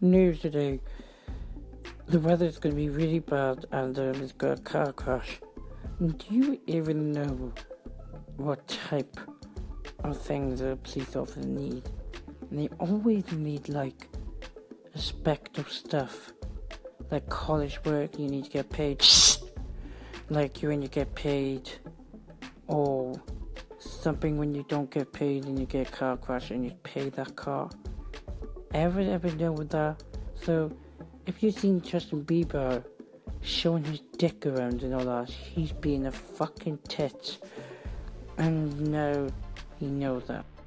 news today. The weather's going to be really bad and there's got a car crash. Do you even know what type of things a police officer need? And they always need like a spect of stuff. Like college work, you need to get paid. Like you when you get paid. Or something when you don't get paid and you get a car crash and you pay that car. Ever deal with that? So, if you've seen Justin Bieber showing his dick around and all that, he's being a fucking tit. And now he knows that.